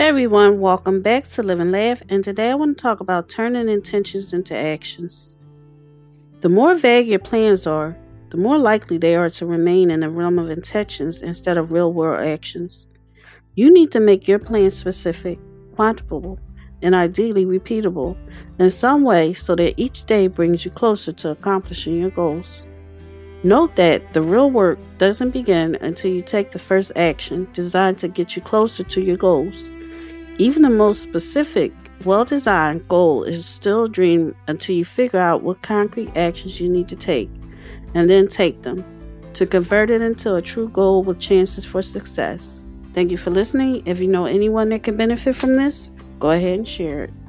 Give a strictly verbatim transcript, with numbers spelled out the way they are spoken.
Hey everyone, welcome back to Live and Laugh, and today I want to talk about turning intentions into actions. The more vague your plans are, the more likely they are to remain in the realm of intentions instead of real-world actions. You need to make your plans specific, quantifiable, and ideally repeatable in some way so that each day brings you closer to accomplishing your goals. Note that the real work doesn't begin until you take the first action designed to get you closer to your goals. Even the most specific, well-designed goal is still a dream until you figure out what concrete actions you need to take, and then take them, to convert it into a true goal with chances for success. Thank you for listening. If you know anyone that can benefit from this, go ahead and share it.